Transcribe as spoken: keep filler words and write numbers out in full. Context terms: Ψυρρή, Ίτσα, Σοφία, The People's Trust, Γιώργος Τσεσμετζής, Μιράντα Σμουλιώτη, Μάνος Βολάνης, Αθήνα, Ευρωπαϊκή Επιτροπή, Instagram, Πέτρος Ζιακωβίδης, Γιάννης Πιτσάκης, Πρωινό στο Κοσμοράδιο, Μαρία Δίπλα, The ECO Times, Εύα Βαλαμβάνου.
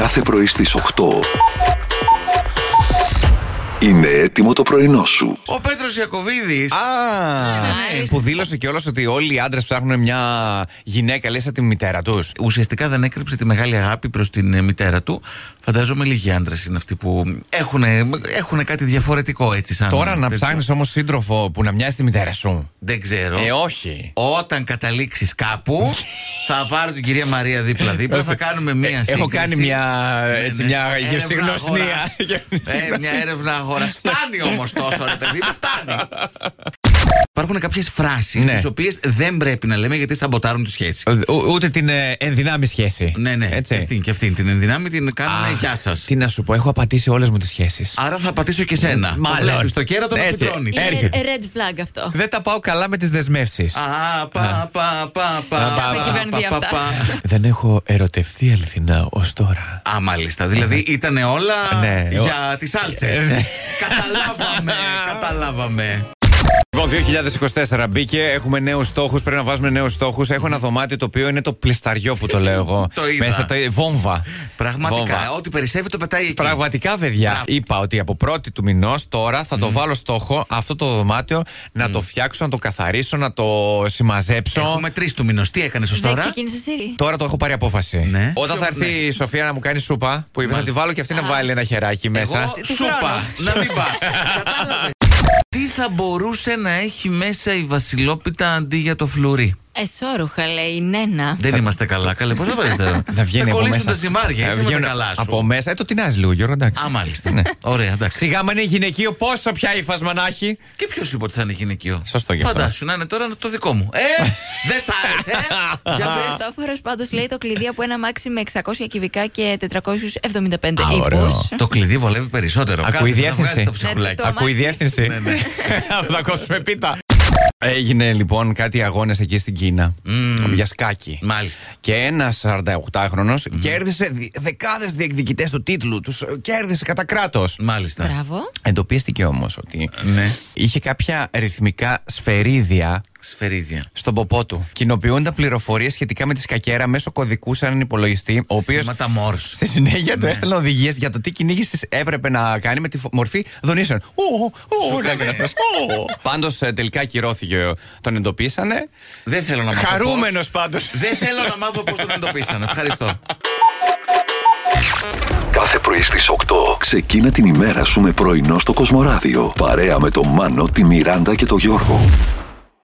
κάθε πρωί στις οκτώ. Είναι έτοιμο το πρωινό σου. Ο Πέτρος Ζιακωβίδης. Α, που δήλωσε κιόλας ότι όλοι οι άντρες ψάχνουν μια γυναίκα, λέει, σαν τη μητέρα τους. Ουσιαστικά δεν έκρυψε τη μεγάλη αγάπη προς την μητέρα του. Φαντάζομαι λίγοι άντρες είναι αυτοί που έχουν, έχουν κάτι διαφορετικό έτσι. Σαν τώρα να ψάχνεις όμως σύντροφο που να μοιάζει τη μητέρα σου. Δεν ξέρω. Ε, όχι. Όταν καταλήξεις κάπου, θα πάρω την κυρία Μαρία Δίπλα. Δίπλα θα κάνουμε μια σύγκριση. Έχω κάνει μια, έτσι, μια γευσηγνωσία. ε, μια έρευνα. Φτάνει όμως τόσο, ρε παιδί, φτάνει. Υπάρχουν κάποιες φράσεις, ναι, τις οποίες δεν πρέπει να λέμε γιατί σαμποτάρουν τη σχέση. Ο, ούτε την ε, ενδυνάμει σχέση. Ναι, ναι. Έτσι. Και, αυτήν, και αυτήν την ενδυνάμει την κάνουμε γεια σας. Τι να σου πω, έχω απατήσει όλες μου τις σχέσεις. Άρα θα απατήσω και σένα. Μάλλον. Στο κέρατο να πετρώνει. Είναι red flag αυτό. Δεν τα πάω καλά με τις δεσμεύσεις. Α, πα, πα, πα, πα, πα. Δεν έχω ερωτευτεί αληθινά ως τώρα. Α, μάλιστα. Δηλαδή ήταν όλα για τις άλτσες. Καταλάβαμε, καταλάβαμε. Λοιπόν, δύο χιλιάδες είκοσι τέσσερα μπήκε, έχουμε νέους στόχους, πρέπει να βάζουμε νέους στόχους. Έχω ένα δωμάτιο το οποίο είναι το πλεισταριό που το λέω εγώ. Το είδα. Μέσα το... Βόμβα. Πραγματικά. Βόμβα. Ό,τι περισσεύει το πετάει εκεί. Πραγματικά, παιδιά. Ρα... Είπα ότι από πρώτη του μηνός τώρα θα mm. το βάλω στόχο αυτό το δωμάτιο να mm. το φτιάξω, να το καθαρίσω, να το συμμαζέψω. Έχουμε τρεις του μηνός. Τι έκανες ως τώρα? Δεν ξεκίνησες ήδη. Τώρα το έχω πάρει απόφαση. Ναι. Όταν Ποιο... θα έρθει ναι. η Σοφία να μου κάνει σούπα, που είπε θα τη βάλω και αυτή να βάλει ένα χεράκι μέσα. Σούπα. Να μην πας. Κατάλαβε. Τι θα μπορούσε να έχει μέσα η βασιλόπιτα αντί για το φλουρί? Εσώρουχα, λέει, νένα. Δεν είμαστε καλά. Καλέ, πώς θα βάλετε? Θα βγαίνει από μέσα. Τα ζυμάρια, βγαίνουν καλά σου. Από μέσα. Ε, το τεινάζει λίγο, Γιώργο, εντάξει. Α, μάλιστα. Ναι. Ωραία, εντάξει. Σιγά μα είναι γυναικείο, πόσο πια ύφασμα να έχει. Και ποιος είπε ότι θα είναι γυναικείο? Σωστό γι' αυτό. Φαντάσου να είναι τώρα το δικό μου. Ε, δεν σ' άρεσε. Χριστόφορος πάντως λέει το κλειδί από ένα μάξι με εξακόσια κυβικά και τετρακόσιους εβδομήντα πέντε ύπους. Το κλειδί βολεύει περισσότερο. Ακούει διεύθυνση. Ακούει διεύθυνση. Θα κόψουμε πίτα. Έγινε λοιπόν κάτι αγώνες εκεί στην Κίνα mm. για σκάκι. Μάλιστα. Και ένας σαρανταοκτάχρονος mm. κέρδισε δεκάδες διεκδικητές του τίτλου. Τους κέρδισε κατά κράτος. Μάλιστα. Μπράβο. Εντοπίστηκε όμως ότι ναι. είχε κάποια ρυθμικά σφαιρίδια. Σφαιρίδια. Στον ποπό του. Κοινοποιούνταν πληροφορίες σχετικά με τη σκακέρα μέσω κωδικού σε έναν υπολογιστή. Ο οποίος στη συνέχεια ναι. του έστελνε οδηγίες για το τι κυνήγηση έπρεπε να κάνει με τη μορφή δονήσεων. Πάντως τελικά ακυρώθηκε. Τον εντοπίσανε. Δεν θέλω να μάθω. Χαρούμενος πάντως. Δεν θέλω να μάθω πώς τον εντοπίσανε. Ευχαριστώ. Κάθε πρωί στις οκτώ ξεκίνα την ημέρα σου με πρωινό στο Κοσμοράδιο. Παρέα με τον Μάνο, τη Μιράντα και τον Γιώργο.